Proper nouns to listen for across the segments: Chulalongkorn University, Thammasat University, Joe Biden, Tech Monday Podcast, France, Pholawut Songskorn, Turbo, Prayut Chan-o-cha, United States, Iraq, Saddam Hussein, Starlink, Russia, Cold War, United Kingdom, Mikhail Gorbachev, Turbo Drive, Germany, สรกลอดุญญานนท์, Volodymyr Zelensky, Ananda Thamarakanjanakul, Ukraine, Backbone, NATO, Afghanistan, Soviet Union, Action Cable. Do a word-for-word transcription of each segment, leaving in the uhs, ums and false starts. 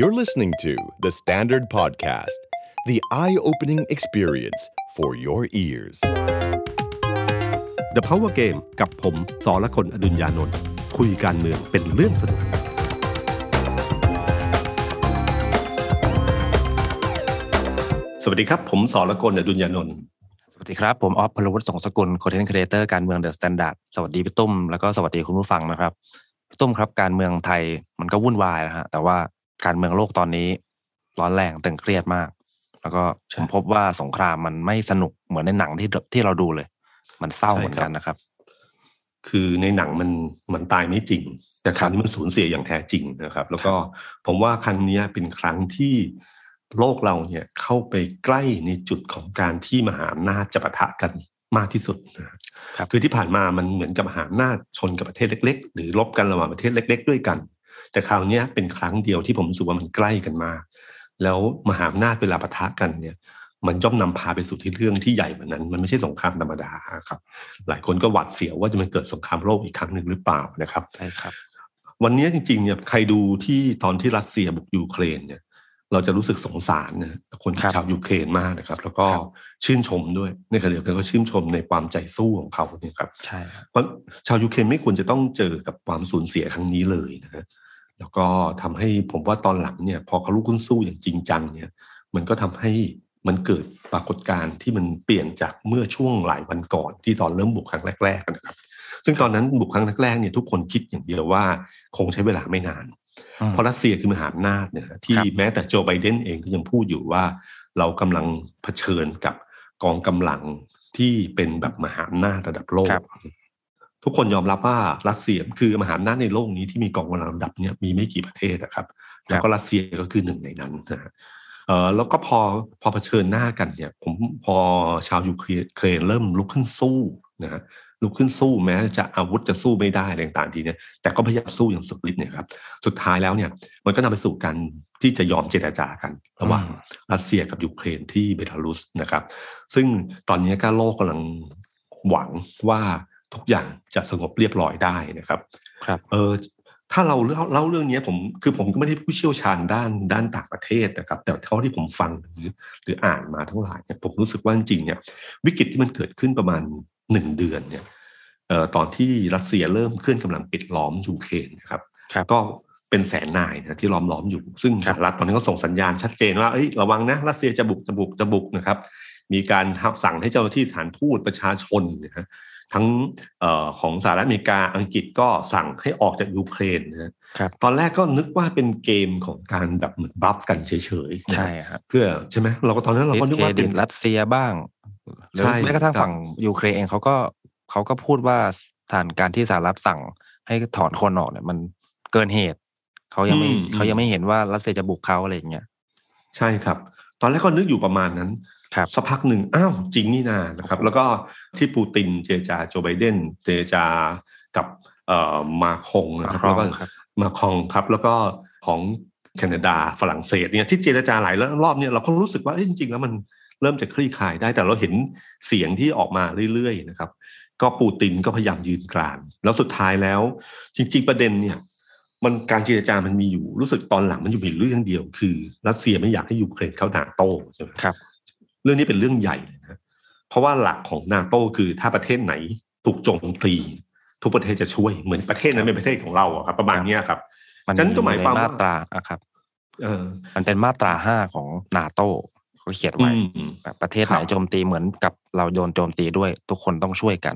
You're listening to The Standard Podcast, the eye-opening experience for your ears. The Power Game กับผมสรกลอดุญญานนท์คุยการเมืองเป็นเรื่องสนุกสวัสดีครับผมสรกลอดุญญานนท์สวัสดีครับผมออฟ Pholawut Songskorn Content Creator การเมือง The Standard สวัสดีพี่ตุ้มแล้วก็สวัสดีคุณผู้ฟังนะครับพี่ตุ้มครับการเมืองไทยมันก็วุ่นวายนะฮะแต่ว่าการเมืองโลกตอนนี้ร้อนแรงตึงเครียดมากแล้วก็ผมพบว่าสงครามมันไม่สนุกเหมือนในหนังที่ที่เราดูเลยมันเศร้าเหมือนกันนะครับคือในหนังมันมันตายไม่จริงแต่คราวนี้มันสูญเสียอย่างแท้จริงนะครับแล้วก็ผมว่าครั้งนี้เป็นครั้งที่โลกเราเนี่ยเข้าไปใกล้ในจุดของการที่มหาอำนาจจะปะทะกันมากที่สุดนะครับคือที่ผ่านมามันเหมือนกับมหาอำนาจชนกับประเทศเล็กๆหรือรบกันระหว่างประเทศเล็กๆด้วยกันแต่คราวนี้เป็นครั้งเดียวที่ผมรู้สึกว่ามันใกล้กันมากแล้วมหาอำนาจเวลาปะทะกันเนี่ยมันย่อมนำพาไปสู่ที่เรื่องที่ใหญ่เหมือนนั้นมันไม่ใช่สงครามธรรมดาครับหลายคนก็หวาดเสียวว่าจะมันเกิดสงครามโลกอีกครั้งหนึ่งหรือเปล่านะครับใช่ครับวันนี้จริงๆเนี่ยใครดูที่ตอนที่รัสเซียบุกยูเครนเนี่ยเราจะรู้สึกสงสารนะคนชาวยูเครนมากนะครับแล้วก็ชื่นชมด้วยในขณะเดียวกันก็ชื่นชมในความใจสู้ของเขาเนี่ยครับใช่เพราะชาวยูเครนไม่ควรจะต้องเจอกับความสูญเสียครั้งนี้เลยนะแล้วก็ทำให้ผมว่าตอนหลังเนี่ยพอเขาลุกขึ้นสู้อย่างจริงจังเนี่ยมันก็ทำให้มันเกิดปรากฏการณ์ที่มันเปลี่ยนจากเมื่อช่วงหลายวันก่อนที่ตอนเริ่มบุกครั้งแรกๆนะครับซึ่งตอนนั้นบุกครั้งแรกๆเนี่ยทุกคนคิดอย่างเดียวว่าคงใช้เวลาไม่นานเพราะรัสเซียคือมหาอำนาจเนี่ยที่แม้แต่โจไบเดนเองก็ยังพูดอยู่ว่าเรากำลังเผชิญกับกองกำลังที่เป็นแบบมหาอำนาจระดับโลกทุกคนยอมรับว่ารัสเซียคือมหาอำนาจในโลกนี้ที่มีกองกำลังระดับเนี่ยมีไม่กี่ประเทศนะครับแล้วก็รัสเซียก็คือหนึ่งในนั้นนะฮะเอ่อแล้วก็พอพอเผชิญหน้ากันเนี่ยผมพอชาวยูเครนเริ่มลุกขึ้นสู้นะฮะลุกขึ้นสู้แม้จะอาวุธจะสู้ไม่ได้อะไรต่างๆทีเนี่ยแต่ก็พยายามสู้อย่างสุดฤทธิ์เนี่ยครับสุดท้ายแล้วเนี่ยมันก็นำไปสู่การที่จะยอมเจรจากันระหว่างรัสเซียกับยูเครนที่เบลารุสนะครับซึ่งตอนนี้ก็โลกกำลังหวังว่าทุกอย่างจะสงบเรียบร้อยได้นะครับครับเออถ้าเราเล่าเรื่องนี้ผมคือผมก็ไม่ได้ผู้เชี่ยวชาญด้านด้านต่างประเทศนะครับแต่เท่าที่ผมฟังหรือหรืออ่านมาทั้งหลายเนี่ยผมรู้สึกว่าจริงๆเนี่ยวิกฤตที่มันเกิดขึ้นประมาณหนึ่งเดือนเนี่ยเอ่อตอนที่รัสเซียเริ่มเคลื่อนกำลังปิดล้อมยูเครนนะครับก็เป็นแสนนายนะที่ล้อมล้อมอยู่ซึ่งสหรัฐตอนนี้ก็ส่งสัญญาณชัดเจนว่าเอ้ยระวังนะรัสเซียจะบุกจะบุกจะบุกนะครับมีการสั่งให้เจ้าหน้าที่สถานทูตประชาชนนะฮะทั้งเอ่อของสหรัฐอเมริกาอังกฤษก็สั่งให้ออกจากยูเครนนะตอนแรกก็นึกว่าเป็นเกมของการแบบเหมือนบัฟกันเฉยๆใช่ครับเพื่อใช่ไหมเราก็ตอนนั้นเราก็นึกว่าเป็นรัสเซียบ้างใช่แม้กระทั่งฝั่งยูเครนเองเขาก็เขาก็พูดว่าฐานการที่สหรัฐสั่งให้ถอนคนออกเนี่ยมันเกินเหตุเขายังไม่เขายังไม่เห็นว่ารัสเซียจะบุกเขาอะไรอย่างเงี้ยใช่ครับตอนแรกก็นึกอยู่ประมาณนั้นสักพักหนึ่งอ้าวจริงนี่นานะครับแล้วก็ที่ปูตินเจรจาโจไบเดนเจรจากับมาคงนะครับแล้วก็มาคงครับแล้วก็ของแคนาดาฝรั่งเศสเนี่ยที่เจรจาหลายรอบเนี่ยเราก็รู้สึกว่าจริงๆแล้วมันเริ่มจะคลี่คลายได้แต่เราเห็นเสียงที่ออกมาเรื่อยๆนะครับก็ปูตินก็พยายามยืนกรานแล้วสุดท้ายแล้วจริงๆประเด็นเนี่ยมันการเจรจามันมีอยู่รู้สึกตอนหลังมันอยู่มีเรื่องเดียวคือรัสเซียไม่อยากให้ยูเครนเข้า NATO ใช่ไหมครับเรื่องนี้เป็นเรื่องใหญ่เลยนะเพราะว่าหลักของ NATO คือถ้าประเทศไหนถูกโจมตีทุกประเทศจะช่วยเหมือนประเทศนั้นเป็นประเทศของเราอ่ะครับประมาณนี้ครับฉะนั้นก็หมายความว่ามาตราครับเออมันเป็นมาตราห้าของ NATO เขาเขียนไว้ประเทศไหนโจมตีเหมือนกับเราโดนโจมตีด้วยทุกคนต้องช่วยกัน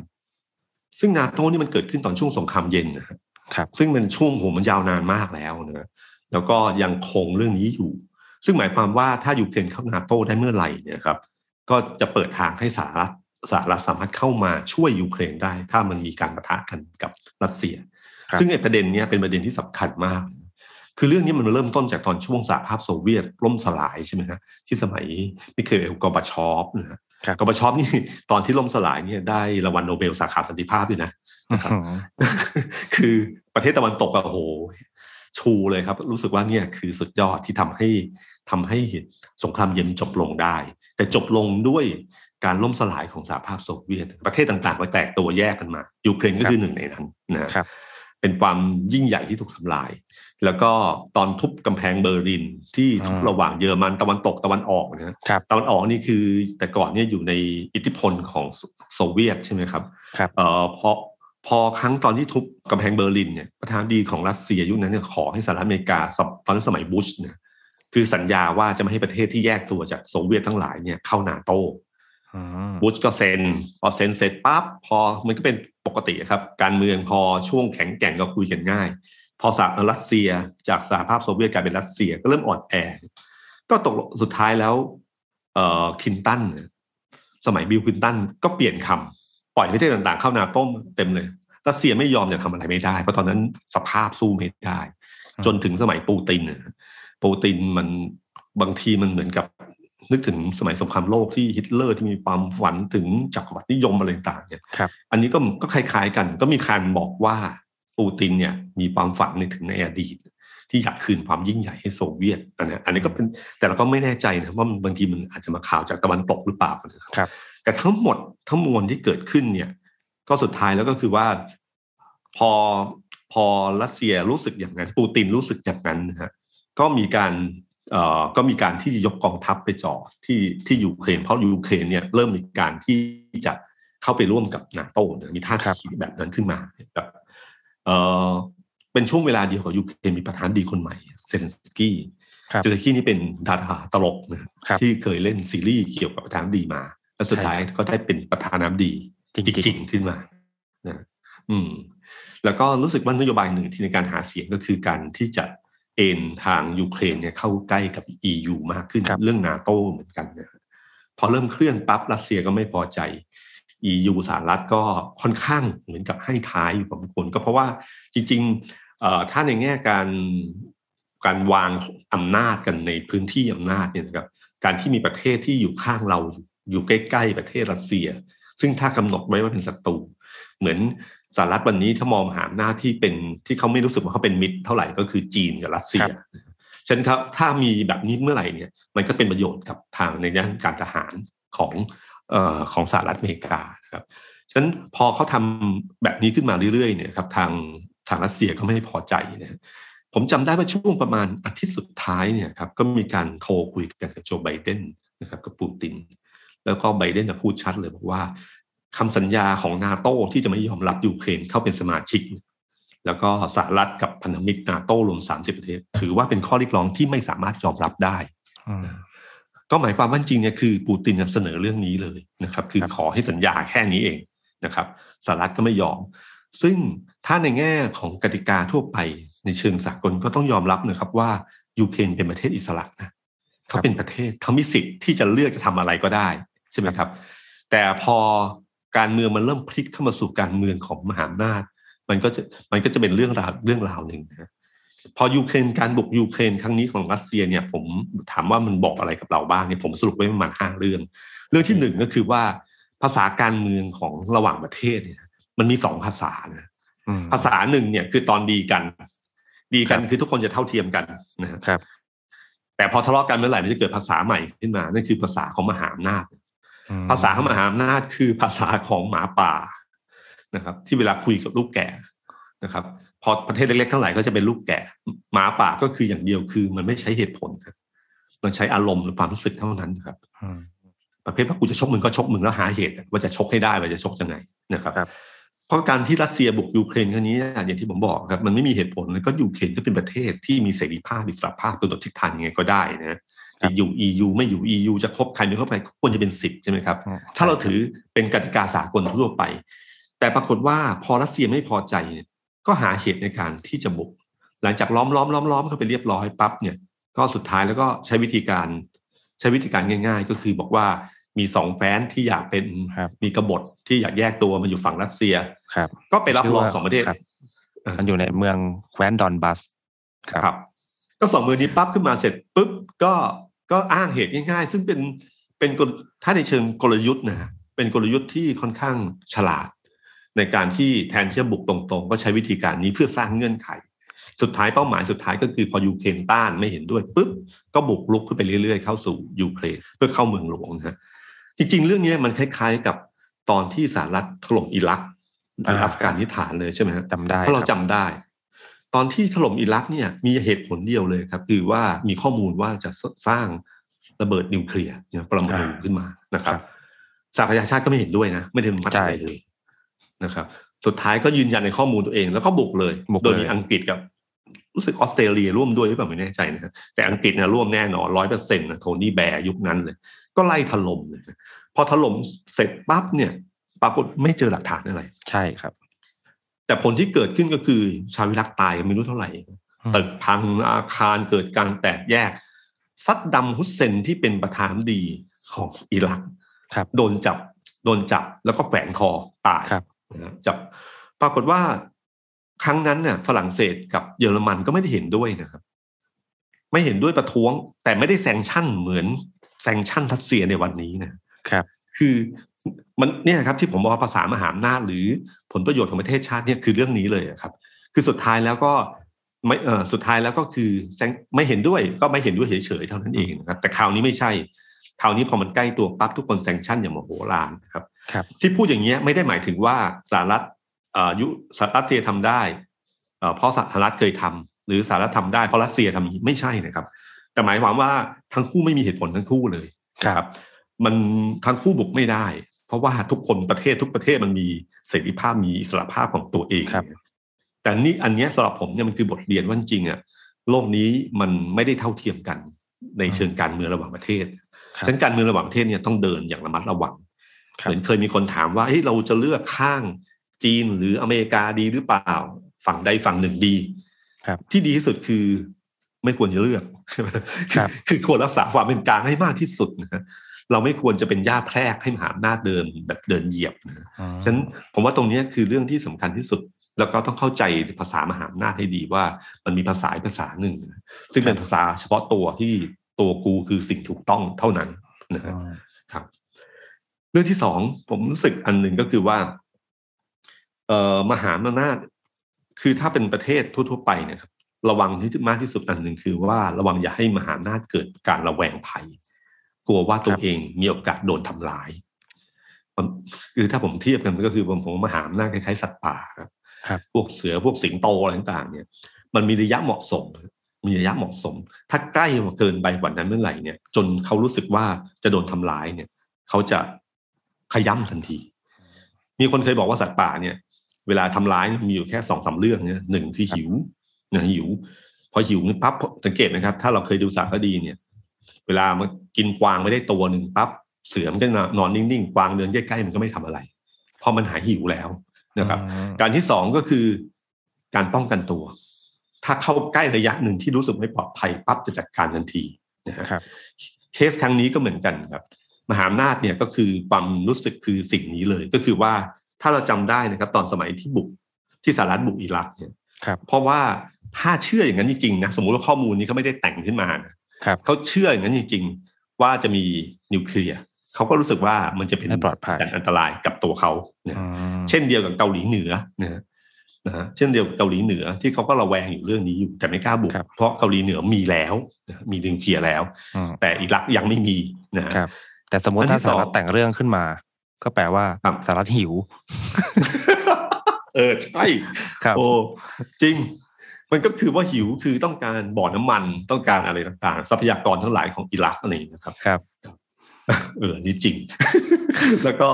ซึ่ง NATO นี่มันเกิดขึ้นตอนช่วงสงครามเย็นนะครับซึ่งมันช่วงโหมันยาวนานมากแล้วนะแล้วก็ยังคงเรื่องนี้อยู่ซึ่งหมายความว่าถ้ายูเครนเข้า NATO ได้เมื่อไหร่เนี่ยครับก็จะเปิดทางให้สหรัฐสหรัฐสามารถเข้ามาช่วยยูเครนได้ถ้ามันมีการปะทะกันกับรัสเซียซึ่งไอ้ประเด็นเนี้ยเป็นประเด็นที่สำคัญมากคือเรื่องนี้มันเริ่มต้นจากตอนช่วงสหภาพโซเวียตล่มสลายใช่ไหมฮะที่สมัยมิเคล กอร์บาชอฟนะฮะกอร์บาชอฟนี่ตอนที่ล่มสลายเนี่ยได้รางวัลโนเบลสาขาสันติภาพด้วยนะคือประเทศตะวันตกอะโหชูเลยครับรู้สึกว่าเนี่ยคือสุดยอดที่ทำให้ทำให้สงครามเย็นจบลงได้แต่จบลงด้วยการล่มสลายของสหภาพโซเวียตประเทศต่างๆก็แตกตัวแยกกันมายูเครนก็คือหนึ่งในนั้นนะ เป็นความยิ่งใหญ่ที่ถูกทำลายแล้วก็ตอนทุบกำแพงเบอร์ลินที่ทุบระหว่างเยอรมันตะวันตกตะวันออกนะตะวันออกนี่คือแต่ก่อนเนี่ยอยู่ในอิทธิพลของโซเวียตใช่ไหมครับเอ่อพอพอครั้งตอนที่ทุบกำแพงเบอร์ลินเนี่ยประธานาธิบดีของรัสเซียยุคนั้นเนี่ยขอให้สหรัฐอเมริกาตอนสมัยบุชเนี่ยคือสัญญาว่าจะไม่ให้ประเทศที่แยกตัวจากโซเวียตทั้งหลายเนี่ยเข้า NATO บุชก็เซ็นพอเซ็นเสร็จปั๊บพอมันก็เป็นปกติครับการเมืองพอช่วงแข็งแกร่งก็คุยกันง่ายพอสหรัฐเซียจากสหภาพโซเวียตกลายเป็นรัสเซียก็เริ่มอ่อนแอก็ตกสุดท้ายแล้วคินตันสมัยบิลคินตันก็เปลี่ยนคำปล่อยประเทศต่างๆเข้านาโต้เต็มเลยรัสเซียไม่ยอมจะทำอะไรไม่ได้เพราะตอนนั้นสภาพสู้ไม่ได้จนถึงสมัยปูตินปูตินมันบางทีมันเหมือนกับนึกถึงสมัยสงครามโลกที่ฮิตเลอร์ที่มีความฝันถึงจักรวรรดินิยมอะไรต่างๆเนี่ยอันนี้ก็ก็คล้ายๆกันก็มีการบอกว่าปูตินเนี่ยมีความฝันในถึงในอดีตที่อยากคืนความยิ่งใหญ่ให้โซเวียตอันนี้อันนี้ก็เป็นแต่เราก็ไม่แน่ใจนะว่าบางทีมันอาจจะมาข่าวจากตะวันตกหรือเปล่านะครับแต่ทั้งหมดทั้งมวลที่เกิดขึ้นเนี่ยก็สุดท้ายแล้วก็คือว่าพอพอรัสเซียรู้สึกอย่างนั้นปูตินรู้สึกอย่างนั้นนะฮะก็มีการเอ่อก็มีการที่ยกกองทัพไปจ่อที่ที่ยูเครนเพราะยูเครนเนี่ยเริ่มมีการที่จะเข้าไปร่วมกับ NATO มีท่าทีแบบนั้นขึ้นมาแบบเอ่อเป็นช่วงเวลาเดียวกับยูเครนมีประธานดีคนใหม่เซเลนสกี้เซเลนสกี้นี่เป็นดาราตลกนะที่เคยเล่นซีรีส์เกี่ยวกับประธานดีมาแล้วสุดท้ายก็ได้เป็นประธานาธิบดีจริงๆขึ้นมานะอืมแล้วก็รู้สึกว่านโยบายหนึ่งที่ในการหาเสียงก็คือการที่จะเอ็นทางยูเครนเนี่ยเข้าใกล้กับ อี ยู มากขึ้นเรื่อง NATO เหมือนกันนะพอเริ่มเคลื่อนปั๊บรัสเซียก็ไม่พอใจ อี ยู สหรัฐก็ค่อนข้างเหมือนกับให้ท้ายอยู่พอสมควรก็เพราะว่าจริงๆถ้าในแง่การการวางอำนาจกันในพื้นที่อำนาจเนี่ยนะครับการที่มีประเทศที่อยู่ข้างเราอยู่ใกล้ๆประเทศรัสเซียซึ่งถ้ากำหนดไว้ว่าเป็นศัตรูเหมือนสหรัฐวันนี้ถ้ามองหาหน้าที่เป็นที่เขาไม่รู้สึกว่าเขาเป็นมิตรเท่าไหร่ก็คือจีนกับรัสเซียฉะนั้นครับถ้ามีแบบนี้เมื่อไหร่เนี่ยมันก็เป็นประโยชน์กับทางในด้านการทหารของเอ่อของสหรัฐอเมริกานะครับฉะนั้นพอเขาทำแบบนี้ขึ้นมาเรื่อยๆเนี่ยครับทางทางรัสเซียก็ไม่พอใจนะผมจำได้ว่าช่วงประมาณอาทิตย์สุดท้ายเนี่ยครับก็มีการโทรคุยกันกับโจไบเดนนะครับกับปูตินแล้วก็ไบเดนพูดชัดเลยบอกว่าคำสัญญาของ NATO ที่จะไม่ยอมรับยูเครนเข้าเป็นสมาชิกแล้วก็สหรัฐกับพันธมิตร NATO รวมสามสิบประเทศถือว่าเป็นข้อเรียกร้องที่ไม่สามารถยอมรับได้ก็หมายความว่าจริงเนี่ยคือปูตินเสนอเรื่องนี้เลยนะครับคือขอให้สัญญาแค่นี้เองนะครับสหรัฐก็ไม่ยอมซึ่งถ้าในแง่ของกติกาทั่วไปในเชิงสากลก็ต้องยอมรับนะครับว่ายูเครนเป็นประเทศอิสระนะเขาเป็นประเทศเขามีสิทธิ์ที่จะเลือกจะทำอะไรก็ได้ใช่ไหมครับแต่พอการเมืองมันเริ่มพลิกเข้ามาสู่การเมืองของมหาอำนาจมันก็จะมันก็จะเป็นเรื่องราวเรื่องราวหนึ่งนะพอยูเครนการบุกยูเครนครั้งนี้ของรัสเซียเนี่ยผมถามว่ามันบอกอะไรกับเราบ้างเนี่ยผมสรุปไว้ประมาณห้าเรื่องเรื่องที่หนึ่งก็คือว่าภาษาการเมืองของระหว่างประเทศเนี่ยมันมีสองภาษานะภาษาหนึ่งเนี่ยคือตอนดีกันดีกันคือทุกคนจะเท่าเทียมกันนะครับแต่พอทะเลาะกันเมื่อไหร่มันจะเกิดภาษาใหม่ขึ้นมานั่นคือภาษาของมหาอำนาจภาษาของมหาอำนาจคือภาษาของหมาป่านะครับที่เวลาคุยกับลูกแกะนะครับพอประเทศเล็กๆทั้งหลายก็จะเป็นลูกแกะหมาป่าก็คืออย่างเดียวคือมันไม่ใช้เหตุผลมันใช้อารมณ์หรือความรู้สึกเท่านั้นครับประเภทว่ากูจะชกมึงก็ชกมึงแล้วหาเหตุว่าจะชกให้ได้ว่าจะชกยังไงนะครับเพราะการที่รัสเซียบุกยูเครนครั้งนี้อย่างที่ผมบอกครับมันไม่มีเหตุผลแล้วก็ยูเครนก็เป็นประเทศที่มีเสรีภาพอิสรภาพกำหนดทิศทางยังไงก็ได้นะอยู่ อี ยู ไม่อยู่ อี ยู จะคบใครไม่คบใครควรจะเป็นสิทธิ์ใช่ไหมครับถ้าเราถือเป็นกติกาสากลทั่วไปแต่ปรากฏว่าพอรัสเซียไม่พอใจก็หาเหตุในการที่จะบุกหลังจากล้อมล้อมล้อมล้อมเข้าไปเรียบร้อยปั๊บเนี่ยก็สุดท้ายแล้วก็ใช้วิธีการใช้วิธีการง่ายๆก็คือบอกว่ามีสองแฟ้นที่อยากเป็นมีกบฏที่อยากแยกตัวมันอยู่ฝั่งรัสเซียก็ไปรับรองสองประเทศมันอยู่ในเมืองแคว้นดอนบัสครับก็สองมือนี้ปั๊บขึ้นมาเสร็จปุ๊บก็ก็อ้างเหตุง่ายๆซึ่งเป็นเป็นถ้าในเชิงกลยุทธ์นะเป็นกลยุทธ์ที่ค่อนข้างฉลาดในการที่แทนที่จะบุกตรงๆก็ใช้วิธีการนี้เพื่อสร้างเงื่อนไขสุดท้ายเป้าหมายสุดท้ายก็คือพอยูเครนต้านไม่เห็นด้วยปุ๊บก็บุกรุกขึ้นไปเรื่อยๆเข้าสู่ยูเครนเพื่อเข้าเมืองหลวงนะจริงๆเรื่องนี้มันคล้ายๆกับตอนที่สหรัฐถล่มอิรัก ในอัฟกานิสถานเลยใช่ไหมจำได้เพราะเราจำได้ตอนที่ถล่มอิรักเนี่ยมีเหตุผลเดียวเลยครับคือว่ามีข้อมูลว่าจะสร้างระเบิดนิวเคลียร์ประมาณขึ้นมานะครับสหประชาชาติก็ไม่เห็นด้วยนะไม่ได้มัดอะไรเลยนะครับสุดท้ายก็ยืนยันในข้อมูลตัวเองแล้วก็บุกเลยโดยมีอังกฤษกับรู้สึกออสเตรเลียร่วมด้วยหรือเปล่าไม่แน่ใจนะแต่อังกฤษเนี่ยร่วมแน่นอน ร้อยเปอร์เซ็นต์ นะโทนี่แบร์ยุคนั้นเลยก็ไล่ถล่มเลยพอถล่มเสร็จปั๊บเนี่ยปรากฏไม่เจอหลักฐานอะไรใช่ครับแต่ผลที่เกิดขึ้นก็คือชาวอิรักตายไม่รู้เท่าไหร่ตึกพังอาคารเกิดการแตกแยกซัดดัมฮุสเซนที่เป็นประธานาธิบดีของอิรักโดนจับโดนจับแล้วก็แขวนคอตายจับปรากฏว่าครั้งนั้นเนี่ยฝรั่งเศสกับเยอรมันก็ไม่ได้เห็นด้วยนะครับไม่เห็นด้วยประท้วงแต่ไม่ได้แซงชั่นเหมือนแซงชั่นรัสเซียในวันนี้นะครับคือมันเนี่ยครับที่ผมบอกภาษามหาอำนาจหรือผลประโยชน์ของประเทศชาติเนี่ยคือเรื่องนี้เลยครับคือสุดท้ายแล้วก็ไม่เออสุดท้ายแล้วก็คือไม่เห็นด้วยก็ไม่เห็นด้วยเฉยๆเท่านั้นเองนะครับแต่คราวนี้ไม่ใช่คราวนี้พอมันใกล้ตัวปั๊บทุกคนแซงชั่นอย่างมโหฬารนะครับที่พูดอย่างเงี้ยไม่ได้หมายถึงว่าสหรัฐยุสหรัฐเททำได้เพราะสหรัฐเคยทำหรือสหรัฐทำได้เพราะรัสเซียทำไม่ใช่นะครับแต่หมายความว่าทั้งคู่ไม่มีเหตุผลทั้งคู่เลยครับมันทั้งคู่บุกไม่ได้เพราะว่าทุกคนประเทศทุกประเทศมันมีเสรีภาพมีอิสรภาพของตัวเองแต่นี่อันนี้สำหรับผมเนี่ยมันคือบทเรียนว่าจริงอ่ะโลกนี้มันไม่ได้เท่าเทียมกันในเชิงการเมืองระหว่างประเทศฉะนั้นการเมืองระหว่างประเทศเนี่ยต้องเดินอย่างระมัดระวังเหมือนเคยมีคนถามว่าเฮ้ยเราจะเลือกข้างจีนหรืออเมริกาดีหรือเปล่าฝั่งใดฝั่งหนึ่งดีที่ดีที่สุดคือไม่ควรจะเลือก คือควรรักษาความเป็นกลางให้มากที่สุดนะเราไม่ควรจะเป็นย่าแพรกให้มหาอำนาจเดินแบบเดินเหยียบนะฉะนั้นผมว่าตรงนี้คือเรื่องที่สำคัญที่สุดแล้วก็ต้องเข้าใจภาษามหาอำนาจให้ดีว่ามันมีภาษาภาษาหนึ่งซึ่งเป็นภาษาเฉพาะตัวที่ตัวกูคือสิ่งถูกต้องเท่านั้นนะครับเรื่องที่สองผมรู้สึกอันหนึ่งก็คือว่าเอ่อมหาอำนาจคือถ้าเป็นประเทศทั่วๆไปเนี่ยครับระวังที่มากที่สุดอันหนึ่งคือว่าระวังอย่าให้มหาอำนาจเกิดการระแวงภัยกลัวว่าตัวเองมีโอกาสโดนทำร้ายคือถ้าผมเทียบกันก็คือผมผมมหาอำนาจคล้ายๆสัตว์ป่าครับพวกเสือพวกสิงโตอะไรต่างๆเนี่ยมันมีระยะเหมาะสมมีระยะเหมาะสมถ้าใกล้เกินไปกว่านั้นเมื่อไหร่เนี่ยจนเขารู้สึกว่าจะโดนทำร้ายเนี่ยเขาจะขย้ำทันทีมีคนเคยบอกว่าสัตว์ป่าเนี่ยเวลาทำร้ายมีอยู่แค่ สองถึงสาม เรื่องเนี่ยหนึ่งคือหิวนะหิวพอหิวปั๊บสังเกตนะครับถ้าเราเคยดูสารคดีเนี่ยเวลามันกินกวางไม่ได้ตัวหนึ่งปั๊บเสือมันก็นอนนิ่งๆกวางเดินใกล้ๆมันก็ไม่ทำอะไรพอมันหายหิวแล้วนะครับการที่สองก็คือการป้องกันตัวถ้าเข้าใกล้ระยะหนึ่งที่รู้สึกไม่ปลอดภัยปั๊บจะจัดการทันทีนะครับเคสครั้งนี้ก็เหมือนกันครับมหาอำนาจเนี่ยก็คือความรู้สึกคือสิ่งนี้เลยก็คือว่าถ้าเราจำได้นะครับตอนสมัยที่บุกที่สหรัฐบุกอิรักเนี่ยเพราะว่าถ้าเชื่ออย่างนั้นจริงๆนะสมมติว่าข้อมูลนี้เขาไม่ได้แต่งขึ้นมานะเขาเชื่ออย่างนั้นจริงๆว่าจะมีนิวเคลียร์เขาก็รู้สึกว่ามันจะเป็นอันตรายกับตัวเขาเนี่ยเช่นเดียวกับเกาหลีเหนือนะนะเช่นเดียวกับเกาหลีเหนือที่เขาก็ระแวงอยู่เรื่องนี้อยู่แต่ไม่กล้าบุกเพราะเกาหลีเหนือมีแล้วมีนิวเคลียร์แล้วแต่อิรักยังไม่มีนะแต่สมมติถ้าสหรัฐแต่งเรื่องขึ้นมาก็แปลว่าสหรัฐหิวเออใช่ครับโอ้จริงมันก็คือว่าหิวคือต้องการบ่อน้ำมันต้องการอะไรต่างๆทรัพยากรทั้งหลายของอิรักอะไรนะครับครับเออนี่จริง แล้วก็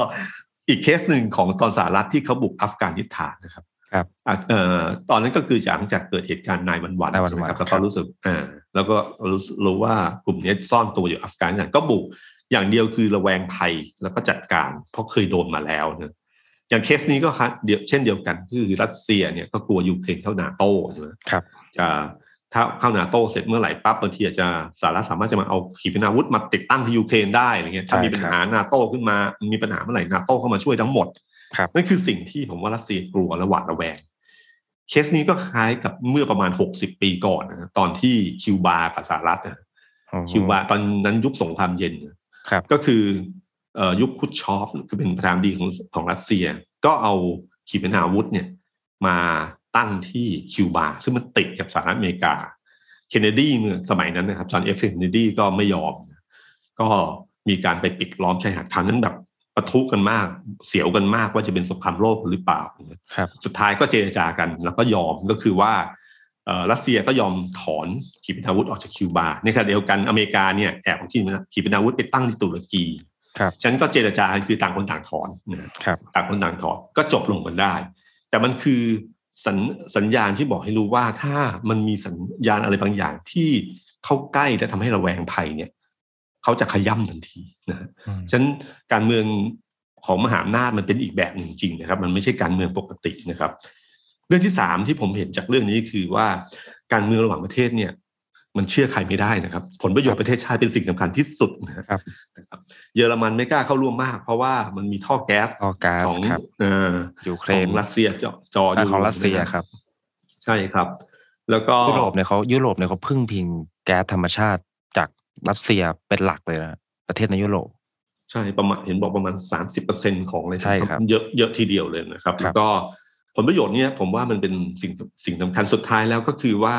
อีกเคสหนึ่งของตอนสหรัฐที่เขาบุกอัฟกานิสถานนะครับครับเอ่อตอนนั้นก็คือหลังจากเกิดเหตุการณ์นายวันวันนะครับแล้วก็รู้สึกอ่าแล้วก็รู้ว่ากลุ่มนี้ซ่อนตัวอยู่อัฟกานิสถานก็บุกอย่างเดียวคือระแวงภัยแล้วก็จัดการเพราะเคยโดนมาแล้วนะอย่างเคสนี้ก็เดียวเช่นเดียวกันคือรัสเซียเนี่ยก็กลัวยูเครนเข้านาโต้ใช่ไหมครับจะถ้าเข้านาโต้เสร็จเมื่อไหร่ปั๊บบางทีอาจจะสหรัฐสามารถจะมาเอาขีปนาวุธมาติดตั้งที่ยูเครนได้อะไรเงี้ยถ้ามีปัญหานาโต้ขึ้นมามีปัญหาเมื่อไหร่นาโต้เข้ามาช่วยทั้งหมดนั่นคือสิ่งที่ผมว่ารัสเซียกลัวและหวาดระแวงเคสนี้ก็คล้ายกับเมื่อประมาณหกสิบปีก่อนนะตอนที่คิวบากับสหรัฐคิวบาตอนนั้นยุคสงครามเย็นก็คือยุคคุชชอฟคือเป็นประธานาธิบดีของของรัสเซียก็เอาขีปนาวุธเนี่ยมาตั้งที่คิวบาซึ่งมันติดกับสหรัฐอเมริกาเคนเนดีสมัยนั้นนะครับจอห์น เอฟ เคนเนดีก็ไม่ยอมก็มีการไปปิดล้อมชายหาดทางนั้นแบบ ปะทุกันมากเสียวกันมากว่าจะเป็นสงครามโลกหรือเปล่าสุดท้ายก็เจรจากันแล้วก็ยอมก็คือว่ารัสเซียก็ยอมถอนขีปนาวุธออกจากคิวบาในขณะเดียวกันอเมริกาเนี่ยแอบเอาขีปนาวุธไปตั้งที่ตุรกีฉันก็เจรจาคือต่างคนต่างถอนต่างคนต่างถอนก็จบลงกันได้แต่มันคือสัญสัญญาณที่บอกให้รู้ว่าถ้ามันมีสัญญาณอะไรบางอย่างที่เข้าใกล้และทำให้ระแวงภัยเนี่ยเขาจะขย่ำทันทีนะฉะนั้นการเมืองของมหาอำนาจมันเป็นอีกแบบหนึ่งจริงนะครับมันไม่ใช่การเมืองปกตินะครับเรื่องที่สามที่ผมเห็นจากเรื่องนี้คือว่าการเมืองระหว่างประเทศเนี่ยมันเชื่อใครไม่ได้นะครับผลประโยชน์ประเทศชาติเป็นสิ่งสำคัญที่สุดนะครับเยอรมันไม่กล้าเข้าร่วมมากเพราะว่ามันมีท่อแก๊สของยูเครนรัสเซียจออยู่ของรัสเซียครับใช่ครับแล้วก็ยุโรปเนี่ยเขายุโรปเนี่ยเขาพึ่งพิงแก๊สธรรมชาติจากรัสเซียเป็นหลักเลยนะประเทศในยุโรปใช่ประมาณเห็นบอกประมาณ สามสิบเปอร์เซ็นต์ ของเลยครับเยอะเยอะทีเดียวเลยนะครับแล้วก็ผลประโยชน์เนี่ยผมว่ามันเป็นสิ่งสิ่งสำคัญสุดท้ายแล้วก็คือว่า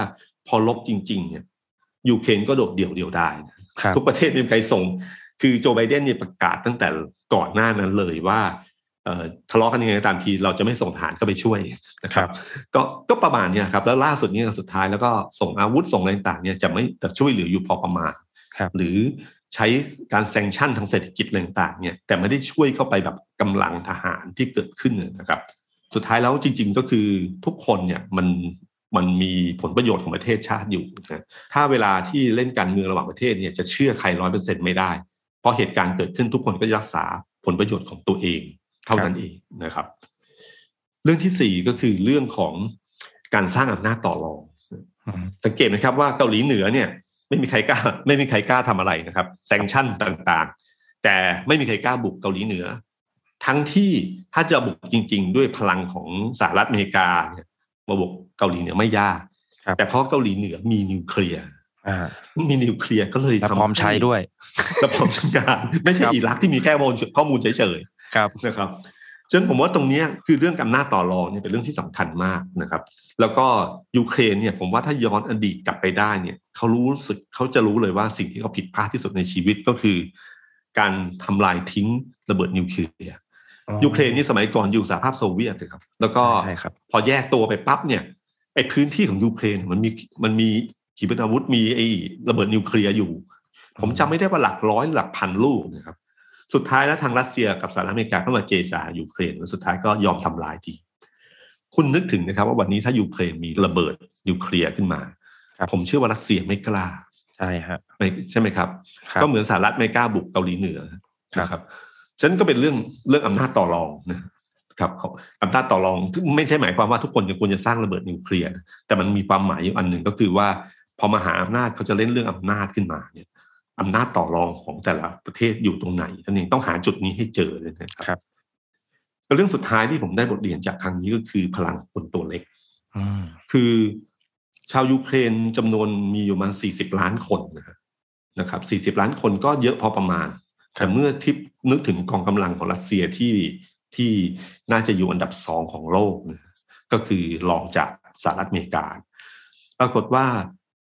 พอลบจริงๆเนี่ยยูเครนก็โดดเดี่ยวเดียวได้ทุกประเทศไม่มีใครส่งคือโจไบเดนเนี่ยประกาศตั้งแต่ก่อนหน้านั้นเลยว่าทะเลาะกันยังไงก็ตามทีเราจะไม่ส่งทหารเข้าไปช่วยนะครับก็ก็ประมาณนี้ครับแล้วล่าสุดนี้สุดท้ายแล้วก็ส่งอาวุธส่งอะไรต่างเนี่ยจะไม่จะช่วยเหลืออยู่พอประมาณหรือใช้การแซงชั่นทางเศรษฐกิจอะไรต่างเนี่ยแต่ไม่ได้ช่วยเข้าไปแบบกำลังทหารที่เกิดขึ้นนะครับสุดท้ายแล้วจริงๆก็คือทุกคนเนี่ยมันมันมีผลประโยชน์ของประเทศชาติอยู่นะถ้าเวลาที่เล่นการเมืองระหว่างประเทศเนี่ยจะเชื่อใคร หนึ่งร้อยเปอร์เซ็นต์ ไม่ได้เพราะเหตุการณ์เกิดขึ้นทุกคนก็รักษาผลประโยชน์ของตัวเองเท่านั้นเองนะครับเรื่องที่สี่ก็คือเรื่องของการสร้างอำนาจต่อรองสังเกตนะครับว่าเกาหลีเหนือเนี่ยไม่มีใครกล้าไม่มีใครกล้าทำอะไรนะครับแซงชั่นต่างๆแต่ไม่มีใครกล้าบุกเกาหลีเหนือทั้งที่ถ้าจะบุกจริงๆด้วยพลังของสหรัฐอเมริกาเนี่ยมาบุกเกาหลีเหนือไม่ยากแต่เพราะเกาหลีเหนือมีนิวเคลียร์มีนิวเคลียร์ก็เลยทำพร้อมใช้ด้วยและพร้อมทำงานไม่ใช่อิรักที่มีแค่ข้อมูลเฉยๆนะครับฉะนั้นผมว่าตรงนี้คือเรื่องอำนาจต่อรองเนี่ยเป็นเรื่องที่สำคัญมากนะครับแล้วก็ยูเครนเนี่ยผมว่าถ้าย้อนอดีตกลับไปได้เนี่ยเขารู้สึกเขาจะรู้เลยว่าสิ่งที่เขาผิดพลาดที่สุดในชีวิตก็คือการทำลายทิ้งระเบิดนิวเคลียร์ยูเครนนี่สมัยก่อนอยู่สหภาพโซเวียตเลยครับแล้วก็พอแยกตัวไปปั๊บเนี่ยไอ้พื้นที่ของยูเครนมันมีมันมีขีปนาวุธมีไอ้ระเบิดนิวเคลียร์อยู่ผมจำไม่ได้ว่าหลักร้อยหลักพันลูกนะครับสุดท้ายแล้วทางรัสเซียกับสหรัฐอเมริกาเข้ามาเจรจายูเครนแล้วสุดท้ายก็ยอมทำลายทีคุณนึกถึงนะครับว่าวันนี้ถ้ายูเครนมีระเบิดนิวเคลียร์ขึ้นมาผมเชื่อว่ารัสเซียไม่กล้าใช่ฮะใช่ไหมครับก็เหมือนสหรัฐไม่กล้าบุกเกาหลีเหนือนะครับฉะนั้นก็เป็นเรื่องเรื่องอำนาจต่อรองนะครับอำนาจต่อรองไม่ใช่หมายความว่าทุกคนจะควรจะสร้างระเบิดนิวเคลียร์แต่มันมีความหมายอยู่อันหนึ่งก็คือว่าพอมหาอำนาจเขาจะเล่นเรื่องอำนาจขึ้นมาเนี่ยอำนาจต่อรองของแต่ละประเทศอยู่ตรงไหนนั่นเองต้องหาจุดนี้ให้เจอเลยนะครับเรื่องสุดท้ายที่ผมได้บทเรียนจากครั้งนี้ก็คือพลังคนตัวเล็กคือชาวยูเครนจำนวนมีอยู่ประมาณสี่สิบล้านคนนะครับสี่สิบล้านคนก็เยอะพอประมาณแต่เมื่อทิพนึกถึงกองกำลังของรัสเซียที่ที่น่าจะอยู่อันดับสองของโลกนะก็คือรองจากสหรัฐอเมริกาปรากฏว่า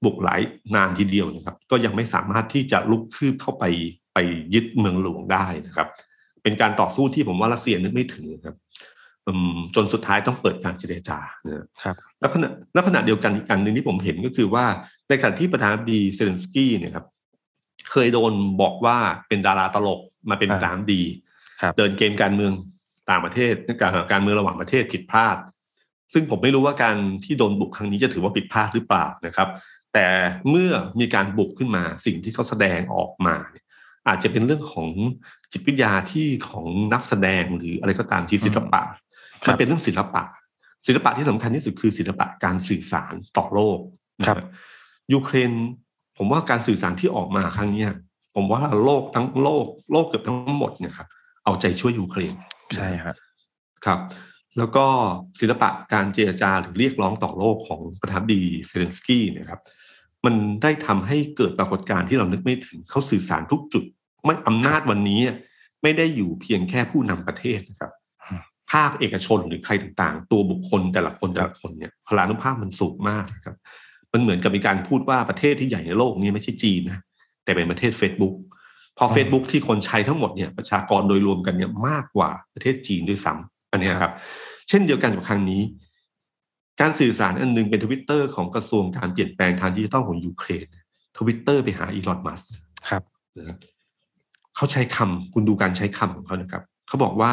บุกหลายนานทีเดียวนะครับก็ยังไม่สามารถที่จะลุกคืบเข้าไปไปยึดเมืองหลวงได้นะครับเป็นการต่อสู้ที่ผมว่ารัสเซียนึกไม่ถึงครับจนสุดท้ายต้องเปิดการเจรจานะครับและขณะและขณะเดียวกันอีกอันหนึ่งที่ผมเห็นก็คือว่าในขณะที่ประธานาธิบดีเซเลนสกี้เนี่ยครับเคยโดนบอกว่าเป็นดาราตลกมาเป็นตามดีเดินเกมการเมืองต่างประเทศการการเมืองระหว่างประเทศผิดพลาดซึ่งผมไม่รู้ว่าการที่โดนบุกครั้งนี้จะถือว่าผิดพลาดหรือเปล่านะครับแต่เมื่อมีการบุกขึ้นมาสิ่งที่เขาแสดงออกมาอาจจะเป็นเรื่องของจิตวิทยาที่ของนักแสดงหรืออะไรก็ตามที่ศิลปะมันเป็นเรื่องศิลปะศิลปะที่สำคัญที่สุดคือศิลปะการสื่อสารต่อโลกครับยูเครนผมว่าการสื่อสารที่ออกมาครั้งนี้ผมว่าโลกทั้งโลกโลกเกือบทั้งหมดเนี่ยครับเอาใจช่วยยูเครนใช่ครับครับแล้วก็ศิลปะการเจรจาหรือเรียกร้องต่อโลกของประธานาธิบดีเซเลนสกี้นะครับมันได้ทำให้เกิดปรากฏการณ์ที่เรานึกไม่ถึงเขาสื่อสารทุกจุดไม่อำนาจวันนี้ไม่ได้อยู่เพียงแค่ผู้นำประเทศนะครับภาคเอกชนหรือใครต่างๆตัวบุคคลแต่ละคนแต่ละคนเนี่ยพลานุภาพมันสูงมากครับมันเหมือนกับมีการพูดว่าประเทศที่ใหญ่ในโลกนี้ไม่ใช่จีนนะแต่เป็นประเทศ Facebook พอ Facebook ที่คนใช้ทั้งหมดเนี่ยประชากรโดยรวมกันเนี่ยมากกว่าประเทศจีนด้วยซ้ำอันนี้ครับเช่นเดียวกันกับครั้งนี้การสื่อสารอันนึงเป็น Twitter ของกระทรวงการเปลี่ยนแปลงทางดิจิทัลของยูเครน Twitter ไปหาอีลอนมัสก์ครับนะเขาใช้คำคุณดูการใช้คำของเขานะครับเขาบอกว่า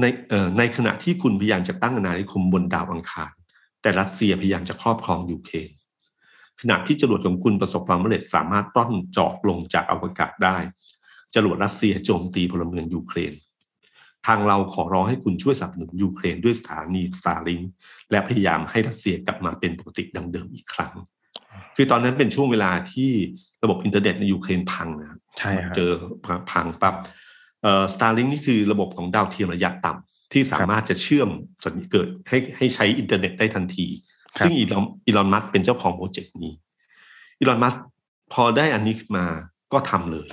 ในเอ่อในขณะที่คุณพยายามจะตั้งอาณานิคมบนดาวอังคารแต่รัสเซียพยายามจะครอบครองยูเครนขณะที่จรวดของคุณประสบความสำเร็จสามารถต้อนเจาะลงจากอวกาศได้จรวดรัสเซียโจมตีพลเมืองยูเครนทางเราขอร้องให้คุณช่วยสนับสนุนยูเครนด้วยสถานี Starlink และพยายามให้รัสเซียกลับมาเป็นปกติดังเดิมอีกครั้งคือตอนนั้นเป็นช่วงเวลาที่ระบบอินเทอร์เน็ตในยูเครนพังนะใช่ครับเจอพังปั๊บเอ่อ Starlink นี่คือระบบของดาวเทียมระยะต่ำที่สามารถจะเชื่อมสัญญาณเกิดให้ให้ใช้อินเทอร์เน็ตได้ทันทีซึ่งอีลอนมัสก์เป็นเจ้าของโปรเจกต์นี้อีลอนมัสก์พอได้อันนี้มาก็ทำเลย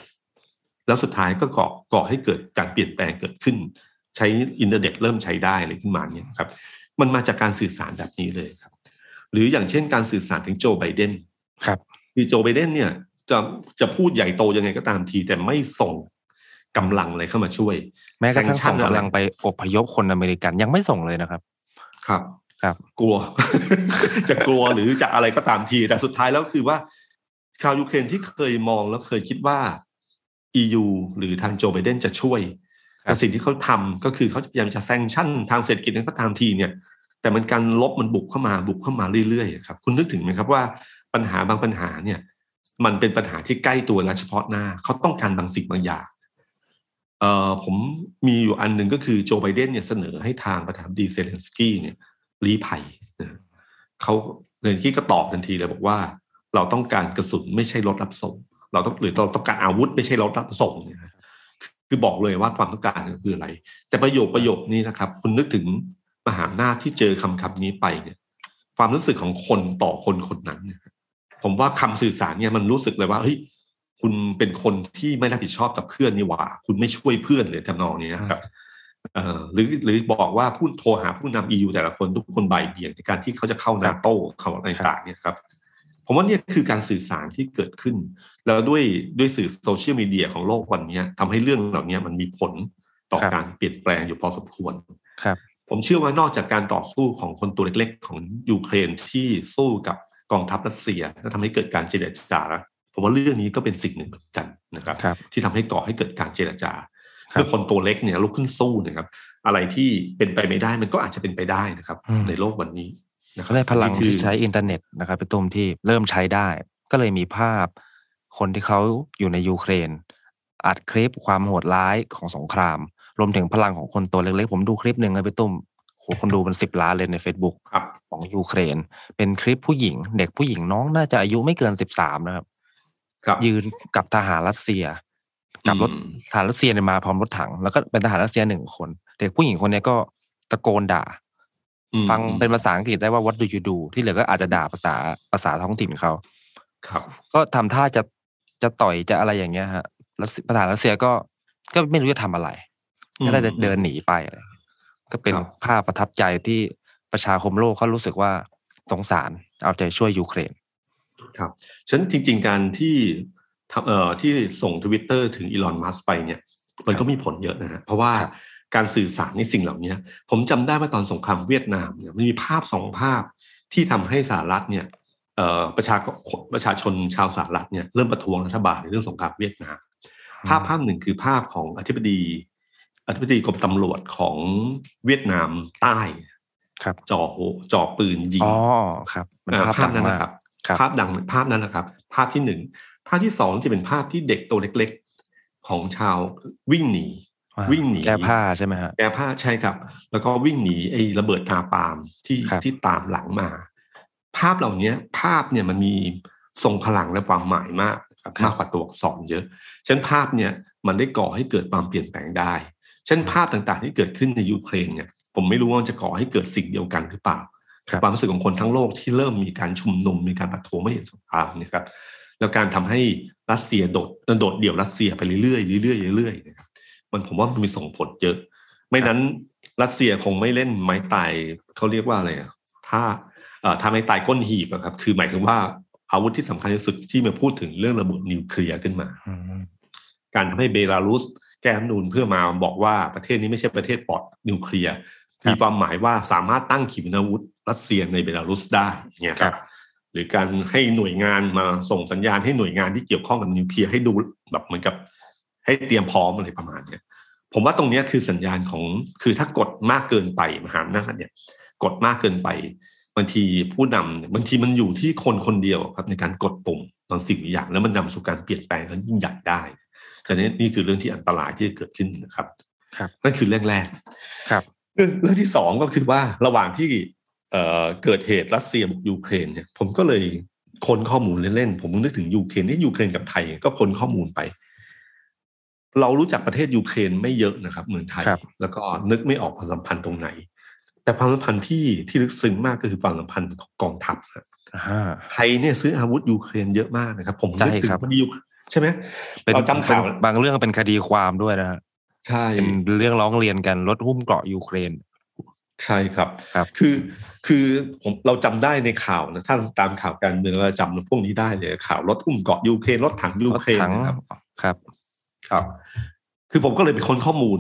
แล้วสุดท้ายก็ก่อก่อให้เกิดการเปลี่ยนแปลงเกิดขึ้นใช้อินเทอร์เน็ตเริ่มใช้ได้อะไรขึ้นมาเนี่ยครับมันมาจากการสื่อสารแบบนี้เลยครับหรืออย่างเช่นการสื่อสารถึงโจไบเดนครับคือโจไบเดนเนี่ยจะจะพูดใหญ่โตยังไงก็ตามทีแต่ไม่ส่งกำลังอะไรเข้ามาช่วยแม้กระทั่งส่งกำลังไปอพยพคนอเมริกันยังไม่ส่งเลยนะครับครับครับกลัว จะกลัวหรือจะอะไรก็ตามทีแต่สุดท้ายแล้วคือว่าชาวยูเครนที่เคยมองแล้วเคยคิดว่า อี ยู หรือทางโจไบเดนจะช่วยแต่สิ่งที่เขาทำก็คือเขาพยายามจะแซงชั่นทางเศรษฐกิจนั้นก็ตามทีเนี่ยแต่มันการลบมันบุกเข้ามาบุกเข้ามาเรื่อยๆครับคุณนึกถึงไหมครับว่าปัญหาบางปัญหาเนี่ยมันเป็นปัญหาที่ใกล้ตัวและเฉพาะหน้าเขาต้องการบางสิ่งบางอย่างเอ่อผมมีอยู่อันนึงก็คือโจไบเดนเนี่ยเสนอให้ทางประธานาธิบดีเซเลนสกี้เนี่ยลี้ภัยนะเขาเรนกี้ก็ตอบทันทีเลยบอกว่าเราต้องการกระสุนไม่ใช่รถรับส่งเราต้องหรือเราต้องการอาวุธไม่ใช่รถรับส่งเนี่ยคือบอกเลยว่าความต้องการคืออะไรแต่ประโยคประโยคนี้นะครับคุณนึกถึงมหาอำนาจที่เจอคำคำนี้ไปเนี่ยความรู้สึกของคนต่อคนคนนั้นผมว่าคำสื่อสารเนี่ยมันรู้สึกเลยว่าเฮ้ยคุณเป็นคนที่ไม่รับผิดชอบกับเพื่อนนี่หว่าคุณไม่ช่วยเพื่อนเลยทำนองนี้นะครับหรือหรือบอกว่าผู้โทรหาผู้นำ อี ยู แต่ละคนทุกคนบ่ายเบี่ยงในการที่เขาจะเข้า NATO เข้าอะไรต่างๆเนี่ยครับผมว่านี่คือการสื่อสารที่เกิดขึ้นแล้วด้วยด้วยสื่อโซเชียลมีเดียของโลกวันนี้ทำให้เรื่องเหล่านี้มันมีผลต่อการเปลี่ยนแปลงอยู่พอสมควรครับผมเชื่อว่านอกจากการต่อสู้ของคนตัวเล็กๆของยูเครนที่สู้กับกองทัพรัสเซียและทำให้เกิดการเจรจาผมว่าเรื่องนี้ก็เป็นสิ่งหนึ่งเหมือนกันนะครับที่ทำให้ก่อให้เกิดการเจรจาเมื่อคนตัวเล็กเนี่ยลุกขึ้นสู้นะครับอะไรที่เป็นไปไม่ได้มันก็อาจจะเป็นไปได้นะครับในโลกวันนี้เขาได้พลังที่ใช้อินเทอร์เน็ตนะครับเป็นต้นที่เริ่มใช้ได้ก็เลยมีภาพคนที่เขาอยู่ในยูเครนอัดคลิปความโหดร้ายของสงครามรวมถึงพลังของคนตัวเล็กๆผมดูคลิปหนึ่งนะพี่ตุ้มโหคนดูเป็นสิบล้านเลยใน Facebook ของยูเครนเป็นคลิปผู้หญิงเด็กผู้หญิงน้องน่าจะอายุไม่เกินสิบสามนะครับยืนกับทหารรัสเซียกับรถทหารรัสเซียมาพร้อมรถถังแล้วก็เป็นทหารรัสเซียหนึ่งคนเด็กผู้หญิงคนนี้ก็ตะโกนด่าฟังเป็นภาษาอังกฤษได้ว่า what do you do ที่เหลือก็อาจจะด่าภาษาภาษาท้องถิ่นเขาก็ทำท่าจะจะต่อยจะอะไรอย่างเงี้ยฮะแล้วทหารรัสเซียก็ก็ไม่รู้จะทำอะไรก็ได้จะเดินหนีไปก็เป็นภาพประทับใจที่ประชาคมโลกเขารู้สึกว่าสงสารเอาใจช่วยยูเครนครับฉะนั้นจริงๆการที่เอ่อที่ส่ง Twitter ถึงอีลอนมัสก์ไปเนี่ยมันก็มีผลเยอะนะฮะเพราะว่าการสื่อสารในสิ่งเหล่านี้ผมจำได้ว่าตอนสงครามเวียดนามเนี่ยมันมีภาพสองภาพที่ทำให้สหรัฐเนี่ยเอ่อประชาประชาชนชาวสหรัฐเนี่ยเริ่มประท้วงรัฐบาลในเรื่องสงครามเวียดนามภาพภาพหนึ่งคือภาพของอธิบดีอธิบดีกรมตำรวจของเวียดนามใต้ครับจ่อจ่อปืนยิงอ๋อครับภาพนั้นนะครับภาพดังภาพนั้นนะครับภาพที่หนึ่งภาพที่สองจะเป็นภาพที่เด็กตัวเล็กๆของชาววิ่งหนีวิ่งหนีแก้ผ้าใช่ไหมฮะแก้ผ้าใช่ครับแล้วก็วิ่งหนีไอ้ระเบิดอาปามที่ที่ตามหลังมาภาพเหล่านี้ภาพเนี่ยมันมีทรงพลังและความหมายมากมากกว่าตัวอักษรเยอะเช่นภาพเนี่ยมันได้ก่อให้เกิดความเปลี่ยนแปลงได้เช่นภาพต่างๆที่เกิดขึ้นในยูเครนเนี่ยผมไม่รู้ว่าจะก่อให้เกิดสิ่งเดียวกันหรือเปล่าความรู้สึกของคนทั้งโลกที่เริ่มมีการชุมนุมมีการประท้วงไม่เห็นสงครามนี่ครับแล้วการทำให้รัสเซียโดดโดดเดี่ยวรัสเซียไปเรื่อยๆเรื่อยๆเรื่อยๆนะครับมันผมว่ามันมีส่งผลเยอะไม่นั้นรัสเซียคงไม่เล่นไม้ตายเขาเรียกว่าอะไรอ่ะถ้าเอ่อถ้าไม้ตายก้นหีบนะครับคือหมายถึงว่าอาวุธที่สำคัญที่สุดที่มาพูดถึงเรื่องระเบิดนิวเคลียร์ขึ้นมา การทำให้เบลารุสแก้รัฐธรรมนูญเพื่อมาบอกว่าประเทศนี้ไม่ใช่ประเทศปลอดนิวเคลียร์มีความหมายว่าสามารถตั้งขีปนาวุธรัสเซียในเบลารุสได้เนี่ยครับหรือการให้หน่วยงานมาส่งสัญญาณให้หน่วยงานที่เกี่ยวข้องกับนิวเคลียร์ให้ดูแบบเหมือนกับให้เตรียมพร้อมอะไรประมาณนี้ผมว่าตรงนี้คือสัญญาณของคือถ้ากดมากเกินไปมหาอำนาจเนี่ยกดมากเกินไปบางทีผู้นำบางทีมันอยู่ที่คนคนเดียวครับในการกดปุ่มบางสิ่งอย่างแล้วมันนำสู่การเปลี่ยนแปลงที่ยิ่งใหญ่ได้แต่นี่นี่คือเรื่องที่อันตรายที่จะเกิดขึ้นนะครับครับนั่นคือเรื่องแรกครับเรื่องที่สองก็คือว่าระหว่างที่เอ่อเกิดเหตุรัสเซียบุกยูเครนเนี่ยผมก็เลยค้นข้อมูลเล่นๆผมนึกถึงยูเครนนี่ยูเครนกับไทยก็ค้นข้อมูลไปเรารู้จักประเทศยูเครนไม่เยอะนะครับเหมือนไทยแล้วก็นึกไม่ออกความสัมพันธ์ตรงไหนแต่ความสัมพันธ์ที่ที่ลึกซึ้งมากก็คือความสัมพันธ์ของกองทัพไทยเนี่ยซื้ออาวุธยูเครนเยอะมากนะครับผมนึกถึงคดีใช่ไหมเราจำข่าวบางเรื่องเป็นคดีความด้วยนะฮะใช่เป็นเรื่องร้องเรียนกันรถหุ้มเกราะยูเครนใช่ครับครับคือคือผมเราจำได้ในข่าวนะถ้าตามข่าวการเมืองเราจำพวกนี้ได้เลยข่าวรถหุ้มเกราะยูเครนรถถังยูเครนครับครับครับคือผมก็เลยไปค้นข้อมูล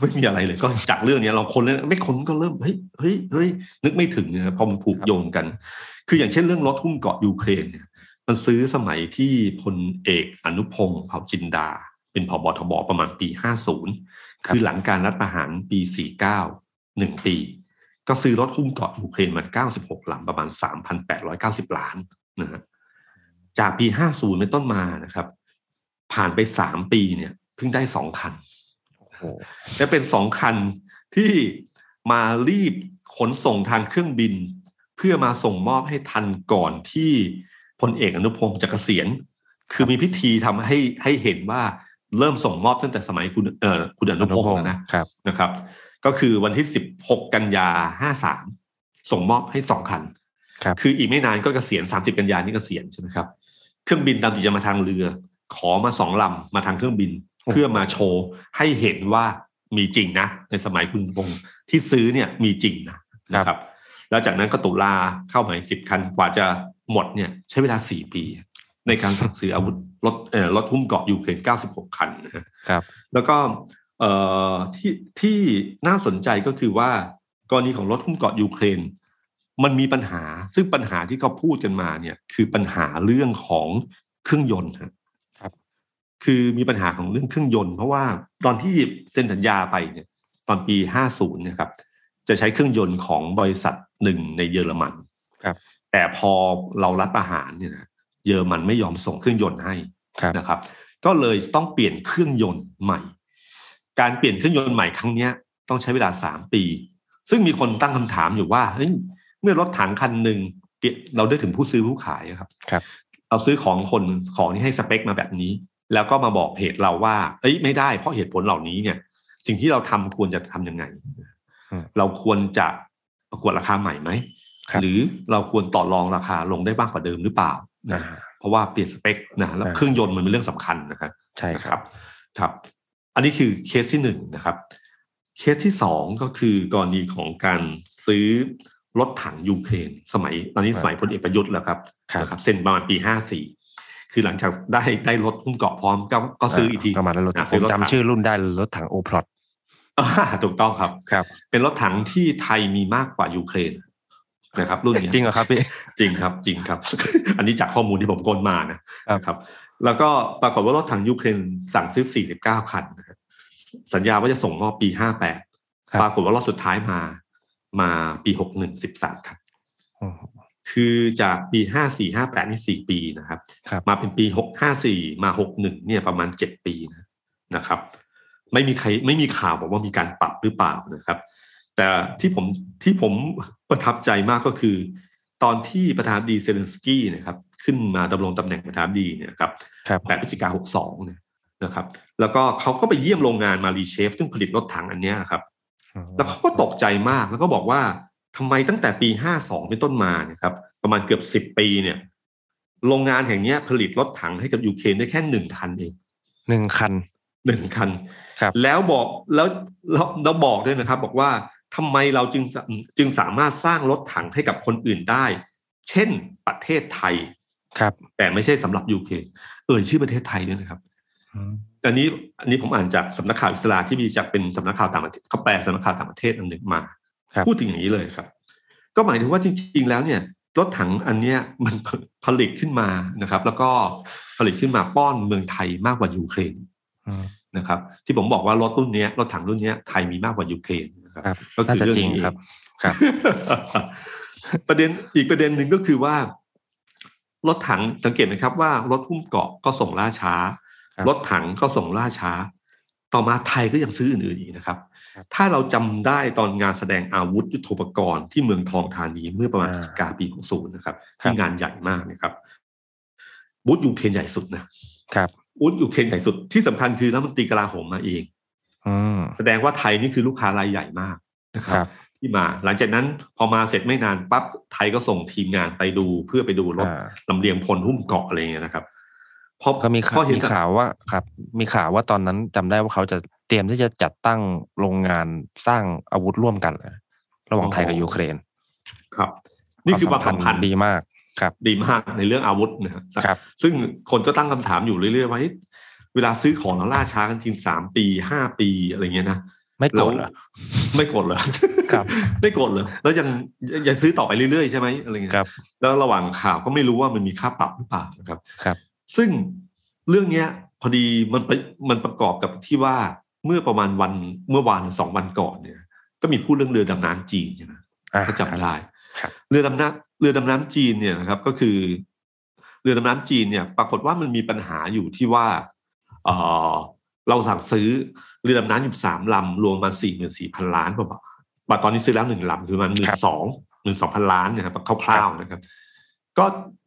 ไม่มีอะไรเลยก็จากเรื่องนี้เราค้นแล้วไม่ค้นก็เริ่มเฮ้ยเฮ้ยเฮ้ยนึกไม่ถึงนะพอมันผูกโยงกันคืออย่างเช่นเรื่องรถหุ้มเกราะยูเครนเนี่ยมันซื้อสมัยที่พลเอกอนุพงศ์เผ่าจินดาเป็นผบ.ทบ.ประมาณปีห้าสิบคือหลังการรัฐประหารปีสี่สิบเก้า หนึ่งปีก็ซื้อรถหุ้มเกราะยูเครนมาเก้าสิบหกลำประมาณ สามพันแปดร้อยเก้าสิบ ล้านนะฮะจากปีห้าสิบเป็นต้นมานะครับผ่านไปสามปีเนี่ยเพิ่งได้สองคันและเป็นสองคันที่มารีบขนส่งทางเครื่องบินเพื่อมาส่งมอบให้ทันก่อนที่พลเอกอนุพงศ์จะเกษียณคือมีพิธีทำให้ให้เห็นว่าเริ่มส่งมอบตั้งแต่สมัยคุณเอ่อคุณอนุพงศ์แล้วนะนะครับก็คือวันที่สิบหกกันยาห้าสิบสามส่งมอบให้สองคันคืออีกไม่นานก็เกษียณสามสิบกันยานี้เกษียณใช่ไหมครับเครื่องบินตามที่จะมาทางเรือขอมาสองลำมาทางเครื่องบินเพื่อมาโชว์ให้เห็นว่ามีจริงนะในสมัยคุณพงศ์ที่ซื้อเนี่ยมีจริงนะนะครับแล้วจากนั้นก็ตุลาเข้ามาอีกสิบคันกว่าจะหมดเนี่ยใช้เวลาสี่ปีในการสั่งซื้ออาวุธรถเอ่อรถหุ้มเกราะยูเครนเก้าสิบหกคันนะครับแล้วก็เอ่อที่ที่น่าสนใจก็คือว่ากรณีของรถหุ้มเกราะยูเครนมันมีปัญหาซึ่งปัญหาที่เขาพูดกันมาเนี่ยคือปัญหาเรื่องของเครื่องยนต์คือมีปัญหาของเรื่องเครื่องยนต์เพราะว่าตอนที่เซ็นสัญญาไปเนี่ยตอนปีห้าสิบนะครับจะใช้เครื่องยนต์ของบริษัทหนึ่งในเยอรมันครับแต่พอเรารัฐประหารเนี่ยนะเยอรมันไม่ยอมส่งเครื่องยนต์ให้นะครับก็เลยต้องเปลี่ยนเครื่องยนต์ใหม่การเปลี่ยนเครื่องยนต์ใหม่ครั้งนี้ต้องใช้เวลาสามปีซึ่งมีคนตั้งคำถามอยู่ว่าเฮ้ยเมื่อรถถังคันนึงเราได้ถึงผู้ซื้อผู้ขายครับครับเอาซื้อของคนของที่ให้สเปคมาแบบนี้แล้วก็มาบอกเหตุเราว่าเอ้ยไม่ได้เพราะเหตุผลเหล่านี้เนี่ยสิ่งที่เราทำควรจะทำยังไงเราควรจะประกวดราคาใหม่ไหมหรือเราควรต่อรองราคาลงได้มากกว่าเดิมหรือเปล่านะเพราะว่าเปลี่ยนสเปคนะแล้วเครื่องยนต์มันเป็นเรื่องสำคัญนะครับใช่ครับครับอันนี้คือเคสที่หนึ่งนะครับเคสที่สองก็คือกรณีของการซื้อรถถังยูเครนสมัยตอนนี้สมัยพลเอกประยุทธ์แล้วครับนะครับเซ็นประมาณปีห้าสี่คือหลังจากได้ได้รถหุ้มเกราะพร้อมก็ก็ซื้ออีกทีประมาณรถถังผมจำชื่อรุ่นได้รถถังโอพลอตถูกต้องครับครับเป็นรถถังที่ไทยมีมากกว่ายูเครนนะครับรุ่นจริงเหรอครับพี่จริงครับจริงครับอันนี้จากข้อมูลที่ผมค้นมานะครับแล้วก็ปรากฏว่ารถถังยูเครนสั่งซื้อสี่สิบเก้าคันสัญญาว่าจะส่งมอบปีห้าสิบแปดปรากฏว่ารถสุดท้ายมามาปีหกสิบเอ็ด สิบสามคันคือจากปีห้าสิบสี่ ห้าสิบแปดนี่สี่ปีนะครับมาเป็นปีหกสิบห้า สี่มาหกสิบเอ็ดเนี่ยประมาณเจ็ดปีนะนะครับไม่มีใครไม่มีข่าวบอกว่ามีการปรับหรือเปล่านะครับแต่ที่ผมที่ผมประทับใจมากก็คือตอนที่ประธานาธิบดีเซเลนสกี้นะครับขึ้นมาดำรงตำแหน่งประธานาธิบดีเนี่ยครับแปดพฤศจิกายนหกสิบสองนะครับแล้วก็เขาก็ไปเยี่ยมโรงงานมารีเชฟซึ่งผลิตรถถังอันเนี้ยครับแล้วเขาก็ตกใจมากแล้วก็บอกว่าทำไมตั้งแต่ปีห้าสิบสองเป็นต้นมาเนี่ยครับประมาณเกือบสิบปีเนี่ยโรงงานแห่งนี้ผลิตรถถังให้กับยูเครนได้แค่หนึ่งคันเองหนึ่งคันหนึ่งคันครับแล้วบอกแล้วเราบอกด้วยนะครับบอกว่าทำไมเราจึงจึงสามารถสร้างรถถังให้กับคนอื่นได้เช่นประเทศไทยครับแต่ไม่ใช่สำหรับยูเครนเอ่ยชื่อประเทศไทยด้วยนะครับ อันนี้อันนี้ผมอ่านจากสำนักข่าวอิสราที่มีจากเป็นสำนักข่าวต่างประเทศเขาแปลสำนักข่าวต่างประเทศอันหนึ่งมาพูดถึงอย่างนี้เลยครับก็หมายถึงว่าจริงๆแล้วเนี่ยรถถังอันเนี้ยมันผลิตขึ้นมานะครับแล้วก็ผลิตขึ้นมาป้อนเมืองไทยมากกว่ายูเครนนะครับที่ผมบอกว่ารถรุ่นนี้รถถังรุ่นนี้ไทยมีมากกว่ายูเครนนะครับก็คือเรื่องนี้ครับ ประเด็นอีกประเด็นหนึ่งก็คือว่ารถถังสังเกตไหมครับว่ารถหุ้มเกาะก็ส่งล่าช้ารถถังก็ส่งล่าช้าต่อมาไทยก็ยังซื้ออื่นๆอีกนะครับถ้าเราจำได้ตอนงานแสดงอาวุธยุทโธปกรณ์ที่เมืองทองธานีเมื่อประมาณกลางปีหกสิบนะครับที่งานใหญ่มากนะครับบูธยูเครนใหญ่สุดนะครับบูธยูเครนใหญ่สุดที่สำคัญคือรัฐมนตรีกลาโหมมาเองแสดงว่าไทยนี่คือลูกค้ารายใหญ่มากนะครับที่มาหลังจากนั้นพอมาเสร็จไม่นานปั๊บไทยก็ส่งทีมงานไปดูเพื่อไปดูรถลำเลียงพลหุ้มเกาะอะไรเงี้ยนะครับพอก็มีข่าวมีข่าวว่าครับมีข่าวว่าตอนนั้นจำได้ว่าเขาจะเตรียมที่จะจัดตั้งโรงงานสร้างอาวุธร่วมกันระหว่างไทยกับยูเครนครับนี่คือความสัมพันธ์ดีมากครับดีมากในเรื่องอาวุธนะครับซึ่งคนก็ตั้งคำถามอยู่เรื่อยๆว่าเวลาซื้อของแล้วล่าช้ากันจริงสามปีห้าปีอะไรเงี้ยนะไม่โกรธเหรอไม่โกรธเหรอครับไม่โกรธเหรอแล้วยังยังซื้อต่อไปเรื่อยๆใช่ไหมอะไรเงี้ยครับแล้วระหว่างข่าวก็ไม่รู้ว่ามันมีค่าปรับหรือเปล่านะครับครับซึ่งเรื่องนี้พอดีมันมันประกอบกับที่ว่าเมื่อประมาณวันเมื่อวานสองวันก่อนเนี่ยก็มีพูดเรื่องเรือดำน้ำจีนใช่ไหมก็จำได้เรือดำน้ำเรือดำน้ำจีนเนี่ยนะครับก็คือเรือดำน้ำจีนเนี่ยปรากฏว่ามันมีปัญหาอยู่ที่ว่าเออเราสั่งซื้อเรือดำน้ำอยู่สามลำรวมมาสี่หมื่นสี่พันล้านกว่าบาทตอนนี้ซื้อแล้วหนึ่งลำคือมันหมื่นสองหมื่นสองพันล้านนะครับคร่าวๆนะครับก็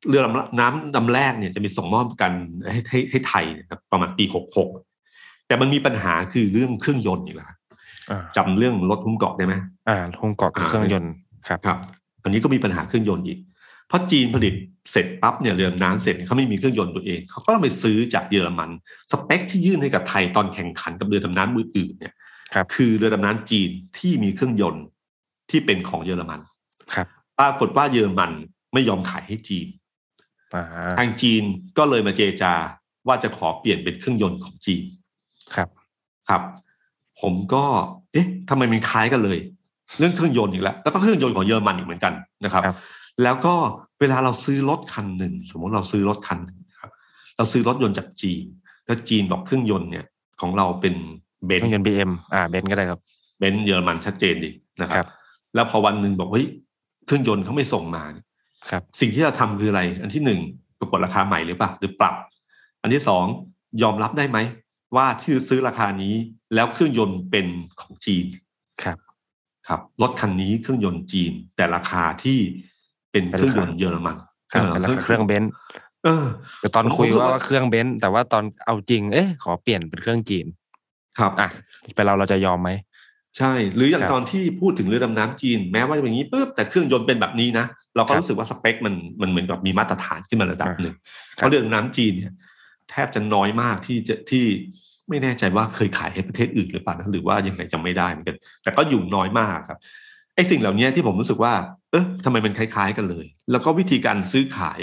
เรือน้ำลำแรกเนี่ยจะมีส่งมอบกันให้ให้ให้ไทยนะครับประมาณปีหกสิบหกแต่มันมีปัญหาคือเรื่องเครื่องยนต์อยู่แล้วจำเรื่องรถหุ้มเกาะได้ไหมอ่าหุ้มเกาะเครื่องยนต์ครับครับอันนี้ก็มีปัญหาเครื่องยนต์อีกเพราะจีนผลิตเสร็จปั๊บเนี่ยเรือน้ำเสร็จเขาไม่มีเครื่องยนต์ตัวเองเขาก็ต้องไปซื้อจากเยอรมันสเปคที่ยื่นให้กับไทยตอนแข่งขันกับเรือดำน้ำมืออื่นเนี่ยครับคือเรือดำน้ำจีนที่มีเครื่องยนต์ที่เป็นของเยอรมันครับปรากฏว่าเยอรมันไม่ยอมขายให้จีนทางจีนก็เลยมาเจรจาว่าจะขอเปลี่ยนเป็นเครื่องยนต์ของจีนครับครับผมก็เอ๊ะทำไมมันคล้ายกันเลยเรื่องเครื่องยนต์อีกแล้วแล้วก็เครื่องยนต์ของเยอรมันอีกเหมือนกันนะครับแล้วก็เวลาเราซื้อรถคันหนึ่งสมมติเราซื้อรถคันนึงครับเราซื้อรถยนต์จากจีนแล้วจีนบอกเครื่องยนต์เนี่ยของเราเป็นเบนซ์เครื่องยนต์ บี เอ็ม อ่าเบนซ์ก็ได้ครับเบนซ์เยอรมันชัดเจนดีนะครับแล้วพอวันนึงบอกเฮ้ยเครื่องยนต์เขาไม่ส่งมาสิ่งที่เราทำคืออะไรอันที่หนึ่งปรากฏราคาใหม่หรือเปล่าหรือปรับอันที่สองยอมรับได้ไหมว่าที่ซื้อราคานี้แล้วเครื่องยนต์เป็นของจีนครับครับรถคันนี้เครื่องยนต์จีนแต่ราคาที่เป็นเครื่องยนต์เยอรมันเป็นราคาเครื่องเบนซ์แต่ตอนคุยว่าเครื่องเบนซ์แต่ว่าตอนเอาจริงเอ๊ะขอเปลี่ยนเป็นเครื่องจีนครับอ่ะไปเราเราจะยอมไหมใช่หรืออย่างตอนที่พูดถึงเรือดำน้ำจีนแม้ว่าจะเป็นอย่างนี้ปุ๊บแต่เครื่องยนต์เป็นแบบนี้นะเราก็รู้สึกว่าสเปคมันมันเหมือนกับมีมาตรฐานขึ้นมาระดับหนึ่งเพราะเรือดำน้ำจีนเนี่ยแทบจะน้อยมากที่จะที่ไม่แน่ใจว่าเคยขายให้ประเทศอื่นหรือเปล่าหรือว่ายังไงจำไม่ได้เหมือนกันแต่ก็อยู่น้อยมากครับไอ้สิ่งเหล่านี้ที่ผมรู้สึกว่าเออทำไมมันคล้ายๆกันเลยแล้วก็วิธีการซื้อขาย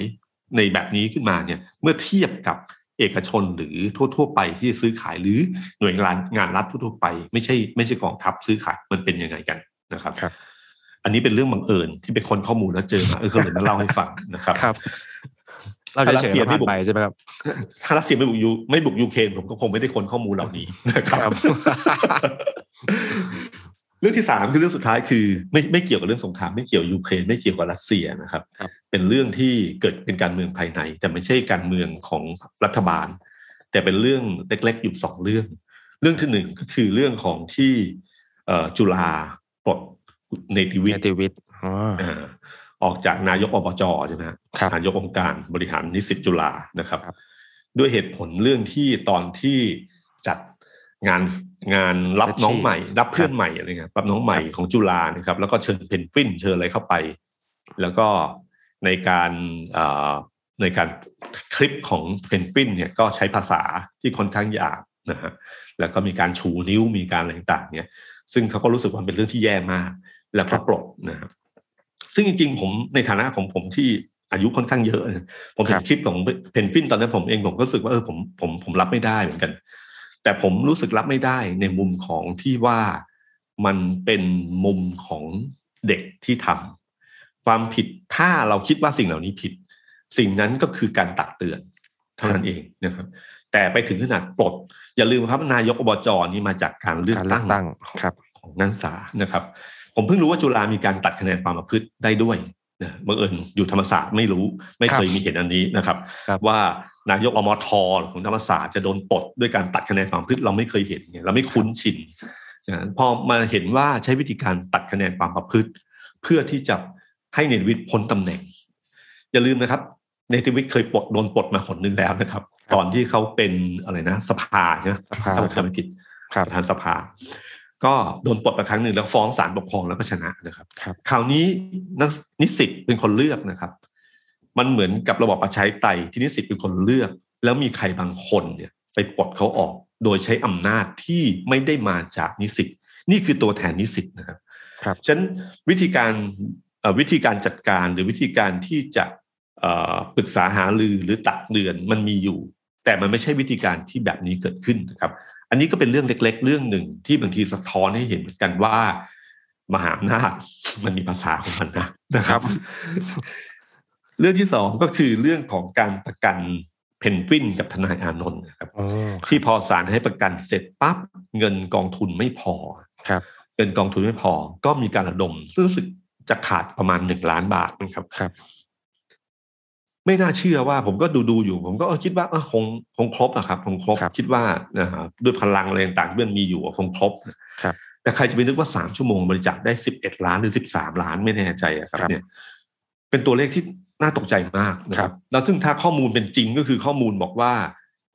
ในแบบนี้ขึ้นมาเนี่ยเมื่อเทียบกับเอกชนหรือทั่วๆไปที่ซื้อขายหรือหน่วยงานงานรัฐทั่วๆไปไม่ใช่ไม่ใช่กองทัพซื้อขายมันเป็นยังไงกันนะครับอันนี้เป็นเรื่องบังเอิญที่ไปค้นข้อมูลแล้วเจอมาเออเขาเลยมาเล่าให้ฟังนะครับถ้ารัสเซียไม่บุกใช่ไหมครับถ้ารัสเซียไม่บุกยูไม่บุกยูเครนผมก็คงไม่ได้ค้นข้อมูลเหล่านี้นะครับเรื่องที่สามคือเรื่องสุดท้ายคือไม่ไม่เกี่ยวกับเรื่องสงครามไม่เกี่ยวยูเครนไม่เกี่ยวกับรัสเซียนะครับเป็นเรื่องที่เกิดเป็นการเมืองภายในแต่ไม่ใช่การเมืองของรัฐบาลแต่เป็นเรื่องเล็กๆอยู่สองเรื่องเรื่องที่หนึ่งก็คือเรื่องของที่จุฬาปลดเนติวิทย์เนติวิทย์ออกจากนายกอบจ.ใช่ไหมครับนายกองค์การบริหารนิสิตจุฬานะครับด้วยเหตุผลเรื่องที่ตอนที่จัดงานงานรับน้องใหม่รับเพื่อนใหม่อะไรเงี้ยรับน้องใหม่ของจุฬานะครับแล้วก็เชิญเพนกวินเชิญอะไรเข้าไปแล้วก็ในการในการคลิปของเพนกวินเนี่ยก็ใช้ภาษาที่ค่อนข้างหยาบนะฮะแล้วก็มีการชูนิ้วมีการอะไรต่างๆเนี่ยซึ่งเขาก็รู้สึกว่าเป็นเรื่องที่แย่มากแล้วก็ปลดนะครับซึ่งจริงๆผมในฐานะของผมที่ อายุค่อนข้างเยอะผมเห็นคลิปของเพนกวินตอนนั้นผมเองผมก็รู้สึกว่าเออผมผมผมรับไม่ได้เหมือนกันแต่ผมรู้สึกรับไม่ได้ในมุมของที่ว่ามันเป็นมุมของเด็กที่ทำความผิดถ้าเราคิดว่าสิ่งเหล่านี้ผิดสิ่งนั้นก็คือการตักเตือนเท่านั้นเองนะครับแต่ไปถึงขนาดปลดอย่าลืมครับนายกอบจ.นี่มาจากการเลือกตั้งของนักศึกษานะครับผมเพิ่งรู้ว่าจุฬามีการตัดคะแนนความประพฤติได้ด้วยนะบังเอิญอยู่ธรรมศาสตร์ไม่รู้ไม่เคยมีเห็นอันนี้นะครับว่านายกอมท.ของธรรมศาสตร์จะโดนปลดด้วยการตัดคะแนนความประพฤติเราไม่เคยเห็นเราไม่คุ้นชินพอมาเห็นว่าใช้วิธีการตัดคะแนนความประพฤติเพื่อที่จะให้เนติวิทย์พ้นตำแหน่งอย่าลืมนะครับเนติวิทย์เคยปลดโดนปลดมาคนนึงแล้วนะครับตอนที่เขาเป็นอะไรนะสภาใช่ไหมถ้าผมจำไม่ผิดประธานสภาก็โดนปลดไปครั้งหนึ่งแล้วฟ้องศาลปกครองแล้วก็ชนะนะครับคราวนี้นักนิสิตเป็นคนเลือกนะครับมันเหมือนกับระบอบประชาธิปไตยที่นิสิตเป็นคนเลือกแล้วมีใครบางคนเนี่ยไปปลดเขาออกโดยใช้อำนาจที่ไม่ได้มาจากนิสิตนี่คือตัวแทนนิสิตนะครับครับฉะนั้นวิธีการวิธีการจัดการหรือวิธีการที่จะปรึกษาหารือหรือตักเตือนมันมีอยู่แต่มันไม่ใช่วิธีการที่แบบนี้เกิดขึ้นนะครับอันนี้ก็เป็นเรื่องเล็กๆเรื่องหนึ่งที่บางทีสะท้อนให้เห็นเหมือนกันว่ามหาอำนาจมันมีภาษาของมันนะนะครับ เรื่องที่สองก็คือเรื่องของการประกันเพนกวินกับทนายอานนท์นะครับที่พอศาลให้ประกันเสร็จปั๊บเงินกองทุนไม่พอครับเงินกองทุนไม่พอก็มีการระดมรู้สึกจะขาดประมาณหนึ่งล้านบาทนะครับครับไม่น่าเชื่อว่าผมก็ดูดูอยู่ผมก็คิดว่าคงคงครบอะครับคงครบคิดว่าด้วยพลังอะไรต่างๆที่มันมีอยู่คงครบครับแต่ใครจะไปนึกว่าสามชั่วโมงบริจาคได้สิบเอ็ดล้านหรือสิบสามล้านไม่แน่ใจอะครับเนี่ยเป็นตัวเลขที่น่าตกใจมากนะครับแล้วซึ่งถ้าข้อมูลเป็นจริงก็คือข้อมูลบอกว่า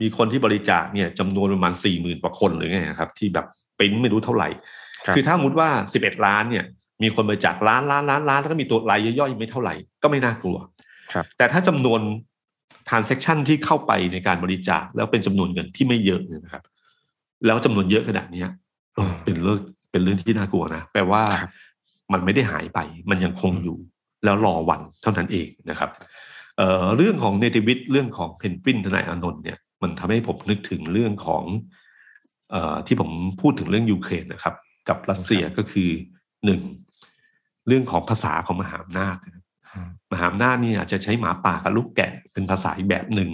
มีคนที่บริจาคเนี่ยจำนวนประมาณ สี่หมื่น กว่าคนหรือไงครับที่แบบเป็นไม่รู้เท่าไหร่คือถ้าสมมุติว่าสิบเอ็ดล้านเนี่ยมีคนบริจาคล้านล้านล้านล้านแล้วก็มีตัวรายย่อยๆไม่เท่าไหร่ก็ไม่น่ากลัวแต่ถ้าจำนวน transaction ที่เข้าไปในการบริจาคแล้วเป็นจำนวนเงินที่ไม่เยอะนะครับแล้วจำนวนเยอะขนาดนี้เป็นเรื่องเป็นเรื่องที่น่ากลัวนะแปลว่ามันไม่ได้หายไปมันยังคงอยู่แล้วรอวันเท่านั้นเองนะครับ เอ่อ เรื่องของเนติวิทย์เรื่องของเพนกวินทนายอานนท์เนี่ยมันทำให้ผมนึกถึงเรื่องของเอ่อที่ผมพูดถึงเรื่องยูเครนนะครับกับรัสเซียก็คือหนึ่งเรื่องของภาษาของมหาอำนาจมหาอำนาจนี่อาจจะใช้หมาป่ากับลูกแกะเป็นภาษาอีกแบบหนึ่ง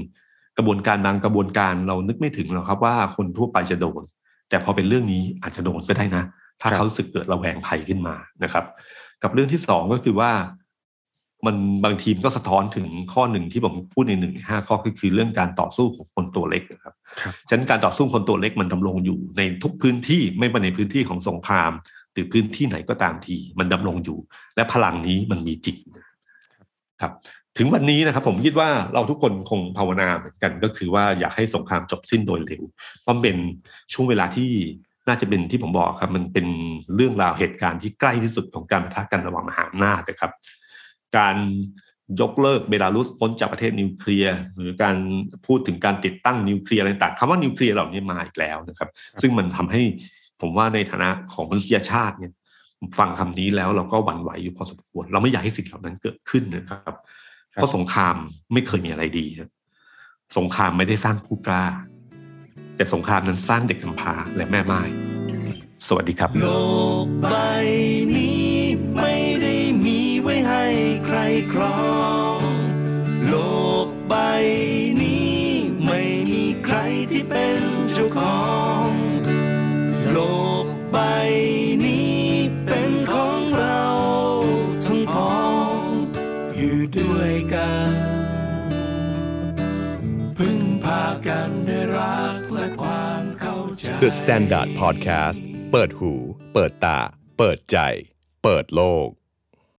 กระบวนการบางกระบวนการเรานึกไม่ถึงหรอกครับว่าคนทั่วไปจะโดนแต่พอเป็นเรื่องนี้อาจจะโดนก็ได้นะถ้าเขาสึกเกิดระแวงภัยขึ้นมานะครับกับเรื่องที่สองก็คือว่ามันบางทีมก็สะท้อนถึงข้อหนึ่งที่ผมพูดในหนึ่งในห้าข้อก็คือเรื่องการต่อสู้ของคนตัวเล็กนะครับฉะนั้นการต่อสู้คนตัวเล็กมันดำรงอยู่ในทุกพื้นที่ไม่ว่าในพื้นที่ของสงครามหรือพื้นที่ไหนก็ตามทีมันดำรงอยู่และพลังนี้มันมีจริงครับถึงวันนี้นะครับผมคิดว่าเราทุกคนคงภาวนาเหมือนกันก็คือว่าอยากให้สงครามจบสิ้นโดยเร็วเพราะเป็นช่วงเวลาที่น่าจะเป็นที่ผมบอกครับมันเป็นเรื่องราวเหตุการณ์ที่ใกล้ที่สุดของการปะทะกันระหว่างมหาอำนาจนะครับการยกเลิกเบลารุสพ้นจากประเทศนิวเคลียร์หรือการพูดถึงการติดตั้งนิวเคลียร์อะไรต่างคำว่านิวเคลียร์เหล่านี้มาอีกแล้วนะครับซึ่งมันทำให้ผมว่าในฐานะของมนุษยชาติเนี่ยฟังคำนี้แล้วเราก็หวั่นไหวอยู่พอสมควรเราไม่อยากให้สิ่งเหล่านั้นเกิดขึ้นนะครับเพราะสงครามไม่เคยมีอะไรดีสงครามไม่ได้สร้างผู้กล้าแต่สงครามนั้นสร้างเด็กกำพร้าและแม่ไม้สวัสดีครับโลกใบนี้ไม่ได้มีไว้ให้ใครครองโลกใบนี้ไม่มีใครที่เป็นเจ้าของโลกใบนี้เป็นของเราทั้งพ้องอยู่ด้วยกันพึ่งพากันได้รักและความเข้าใจ The Standard Podcast เปิดหูเปิดตาเปิดใจเปิดโลก